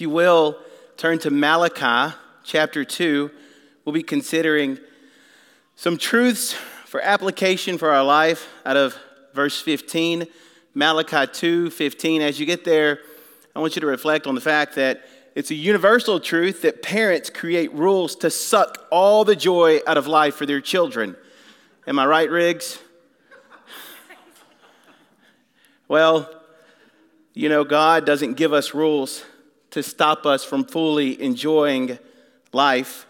If you will, turn to Malachi chapter 2. We'll be considering some truths for application for our life out of verse 15, Malachi 2:15. As you get there, I want you to reflect on the fact that it's a universal truth that parents create rules to suck all the joy out of life for their children. Am I right, Riggs? Well, you know, God doesn't give us rules to stop us from fully enjoying life,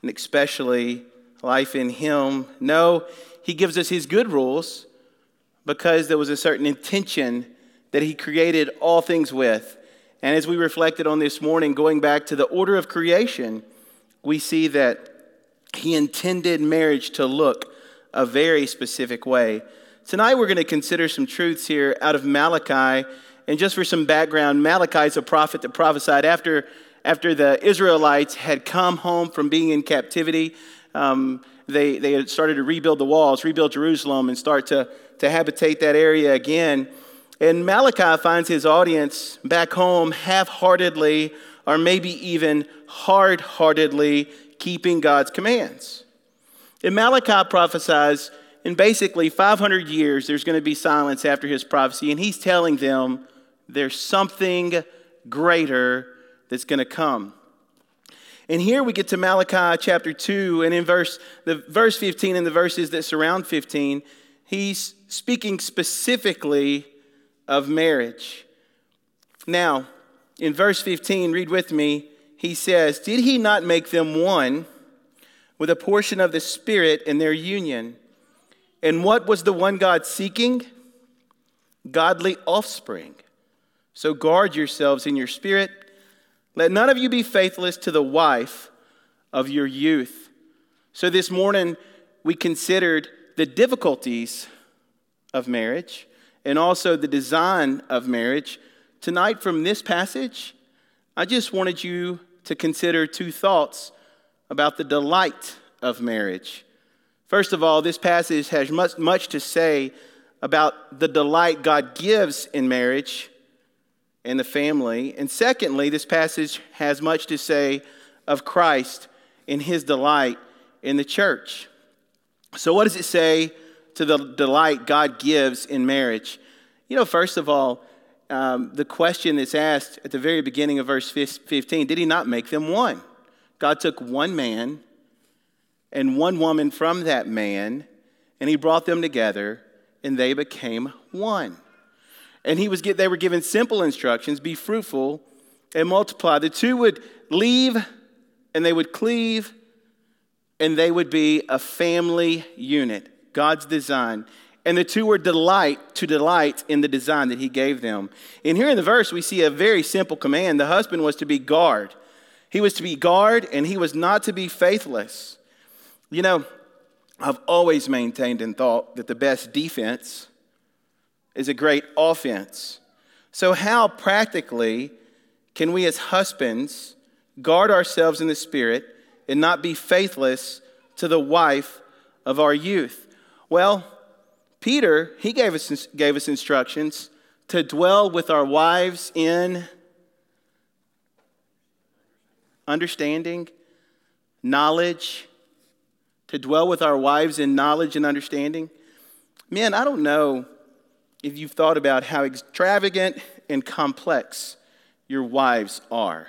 and especially life in Him. No, He gives us His good rules because there was a certain intention that He created all things with. And as we reflected on this morning, going back to the order of creation, we see that He intended marriage to look a very specific way. Tonight we're going to consider some truths here out of Malachi. And just for some background, Malachi is a prophet that prophesied after the Israelites had come home from being in captivity. They had started to rebuild the walls, rebuild Jerusalem, and start to habitate that area again. And Malachi finds his audience back home half-heartedly, or maybe even hard-heartedly, keeping God's commands. And Malachi prophesies in basically 500 years, there's going to be silence after his prophecy, and he's telling them there's something greater that's going to come. And here we get to Malachi chapter 2, and in verse 15 and the verses that surround 15, he's speaking specifically of marriage. Now, in verse 15, read with me, he says, "Did he not make them one with a portion of the Spirit in their union? And what was the one God seeking? Godly offspring. So guard yourselves in your spirit. Let none of you be faithless to the wife of your youth." So this morning, we considered the difficulties of marriage and also the design of marriage. Tonight, from this passage, I just wanted you to consider two thoughts about the delight of marriage. First of all, this passage has much to say about the delight God gives in marriage and the family. And secondly, this passage has much to say of Christ and His delight in the church. So what does it say to the delight God gives in marriage? You know, first of all, the question that's asked at the very beginning of verse 15, did He not make them one? God took one man and one woman from that man, and He brought them together, and they became one. And they were given simple instructions: be fruitful and multiply. The two would leave, and they would cleave, and they would be a family unit. God's design. And the two were to delight in the design that He gave them. And here in the verse, we see a very simple command. The husband was to be guard. He was to be guard, and he was not to be faithless. You know, I've always maintained and thought that the best defense is a great offense. So how practically can we as husbands guard ourselves in the Spirit and not be faithless to the wife of our youth? Well, Peter, he gave us instructions to dwell with our wives in understanding, knowledge, to dwell with our wives in knowledge and understanding. Men, I don't know if you've thought about how extravagant and complex your wives are.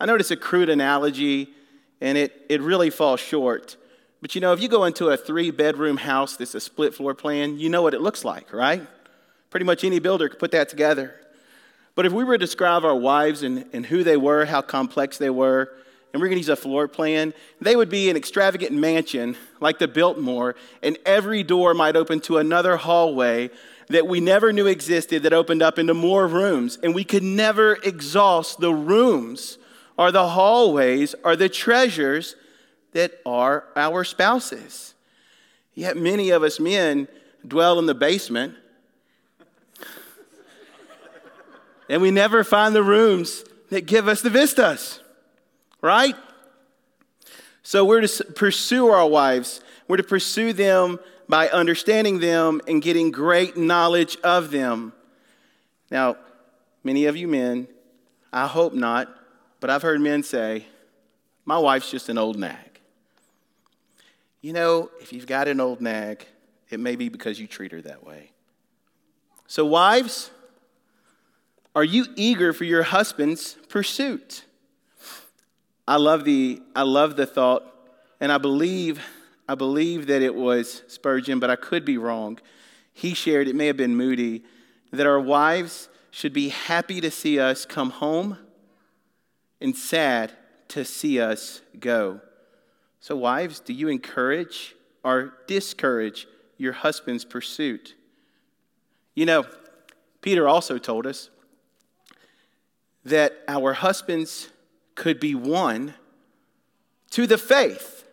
I know it's a crude analogy, and it really falls short. But you know, if you go into a 3-bedroom house that's a split floor plan, you know what it looks like, right? Pretty much any builder could put that together. But if we were to describe our wives and who they were, how complex they were, and we're going to use a floor plan, they would be an extravagant mansion like the Biltmore, and every door might open to another hallway that we never knew existed that opened up into more rooms. And we could never exhaust the rooms or the hallways or the treasures that are our spouses. Yet many of us men dwell in the basement, and we never find the rooms that give us the vistas, right? So we're to pursue our wives. We're to pursue them by understanding them and getting great knowledge of them. Now, many of you men I hope not, but I've heard men say, my wife's just an old nag. You know, if you've got an old nag, it may be because you treat her that way. So wives, are you eager for your husband's pursuit? I love the thought, and I believe that it was Spurgeon, but I could be wrong. He shared, it may have been Moody, that our wives should be happy to see us come home and sad to see us go. So wives, do you encourage or discourage your husband's pursuit? You know, Peter also told us that our husbands could be won to the faith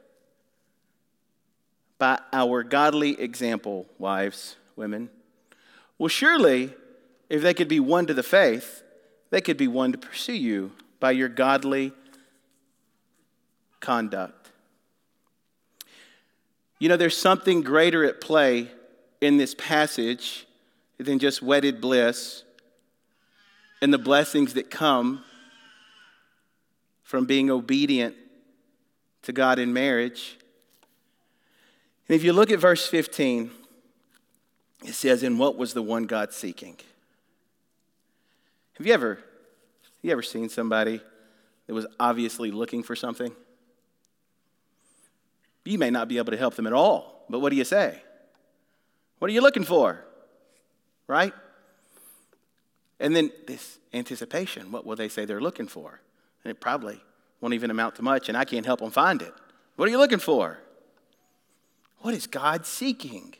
by our godly example, wives, women. Well, surely, if they could be won to the faith, they could be won to pursue you by your godly conduct. You know, there's something greater at play in this passage than just wedded bliss and the blessings that come from being obedient to God in marriage. And if you look at verse 15, it says, and what was the one God seeking? Have you ever seen somebody that was obviously looking for something? You may not be able to help them at all, but what do you say? What are you looking for? Right? And then this anticipation, what will they say they're looking for? And it probably won't even amount to much, and I can't help them find it. What are you looking for? What is God seeking?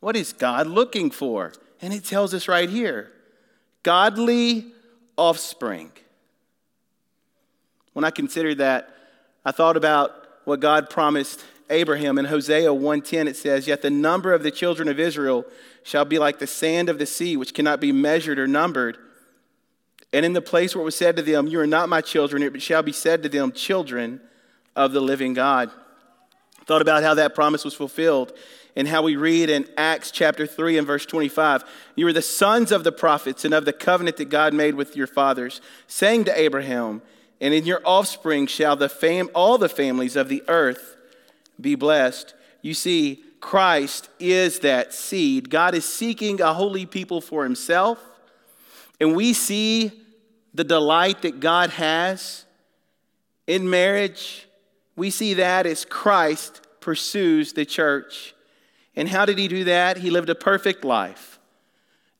What is God looking for? And it tells us right here, godly offspring. When I considered that, I thought about what God promised Abraham. In Hosea 1:10, it says, yet the number of the children of Israel shall be like the sand of the sea, which cannot be measured or numbered. And in the place where it was said to them, you are not my children, it shall be said to them, children of the living God. Thought about how that promise was fulfilled and how we read in Acts chapter 3 and verse 25, you are the sons of the prophets and of the covenant that God made with your fathers, saying to Abraham, and in your offspring shall all the families of the earth be blessed. You see, Christ is that seed. God is seeking a holy people for himself, and we see the delight that God has in marriage. We see that as Christ pursues the church. And how did he do that? He lived a perfect life.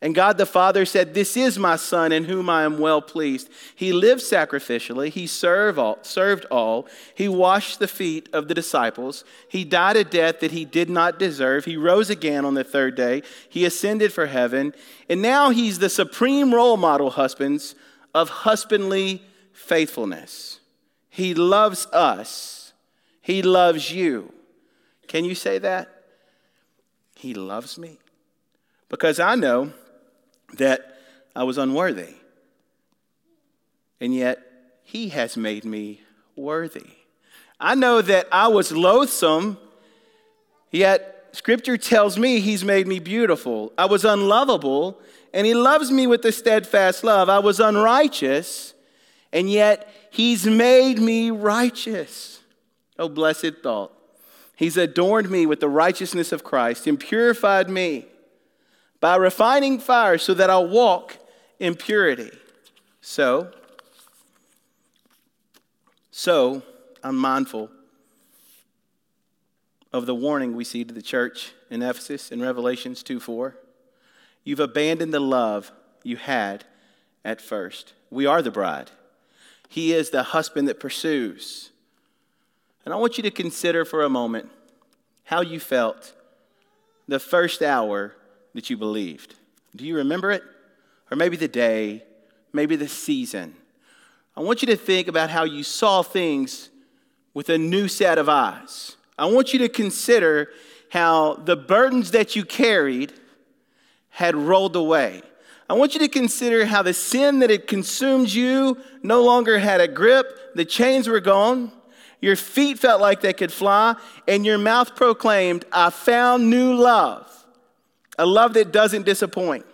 And God the Father said, this is my Son in whom I am well pleased. He lived sacrificially. He served all. He washed the feet of the disciples. He died a death that he did not deserve. He rose again on the third day. He ascended for heaven. And now he's the supreme role model, husbands, of husbandly faithfulness. He loves us. He loves you. Can you say that? He loves me. Because I know that I was unworthy. And yet, he has made me worthy. I know that I was loathsome, yet Scripture tells me he's made me beautiful. I was unlovable, and he loves me with a steadfast love. I was unrighteous, and yet he's made me righteous. Oh, blessed thought. He's adorned me with the righteousness of Christ and purified me by refining fire so that I walk in purity. So I'm mindful of the warning we see to the church in Ephesus in Revelation 2:4. You've abandoned the love you had at first. We are the bride. He is the husband that pursues. And I want you to consider for a moment how you felt the first hour that you believed. Do you remember it? Or maybe the day, maybe the season. I want you to think about how you saw things with a new set of eyes. I want you to consider how the burdens that you carried had rolled away. I want you to consider how the sin that had consumed you no longer had a grip. The chains were gone. Your feet felt like they could fly, and your mouth proclaimed, I found new love, a love that doesn't disappoint.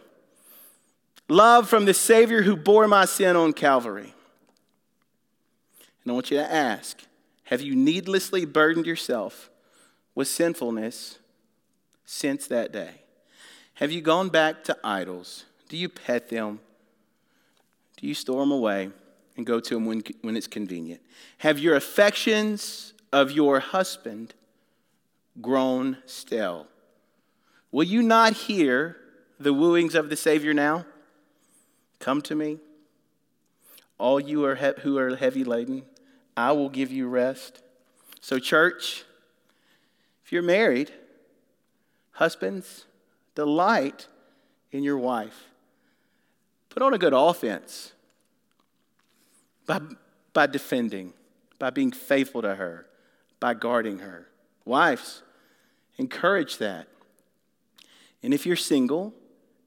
Love from the Savior who bore my sin on Calvary. And I want you to ask, have you needlessly burdened yourself with sinfulness since that day? Have you gone back to idols? Do you pet them? Do you store them away and go to them when it's convenient? Have your affections of your husband grown stale? Will you not hear the wooings of the Savior now? Come to me, all you are who are heavy laden. I will give you rest. So church, if you're married, husbands, delight in your wife. Put on a good offense by defending, by being faithful to her, by guarding her. Wives, encourage that. And if you're single,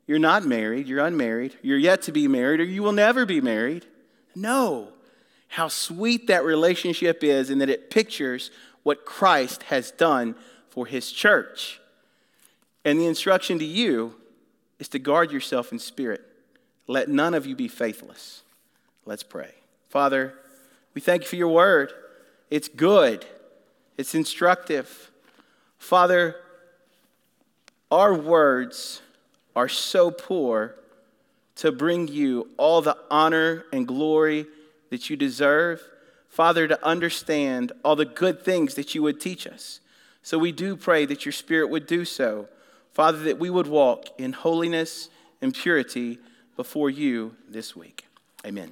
you're not married, you're unmarried, you're yet to be married, or you will never be married, know how sweet that relationship is and that it pictures what Christ has done for his church. And the instruction to you is to guard yourself in spirit. Let none of you be faithless. Let's pray. Father, we thank you for your word. It's good. It's instructive. Father, our words are so poor to bring you all the honor and glory that you deserve. Father, to understand all the good things that you would teach us. So we do pray that your Spirit would do so. Father, that we would walk in holiness and purity before you this week. Amen.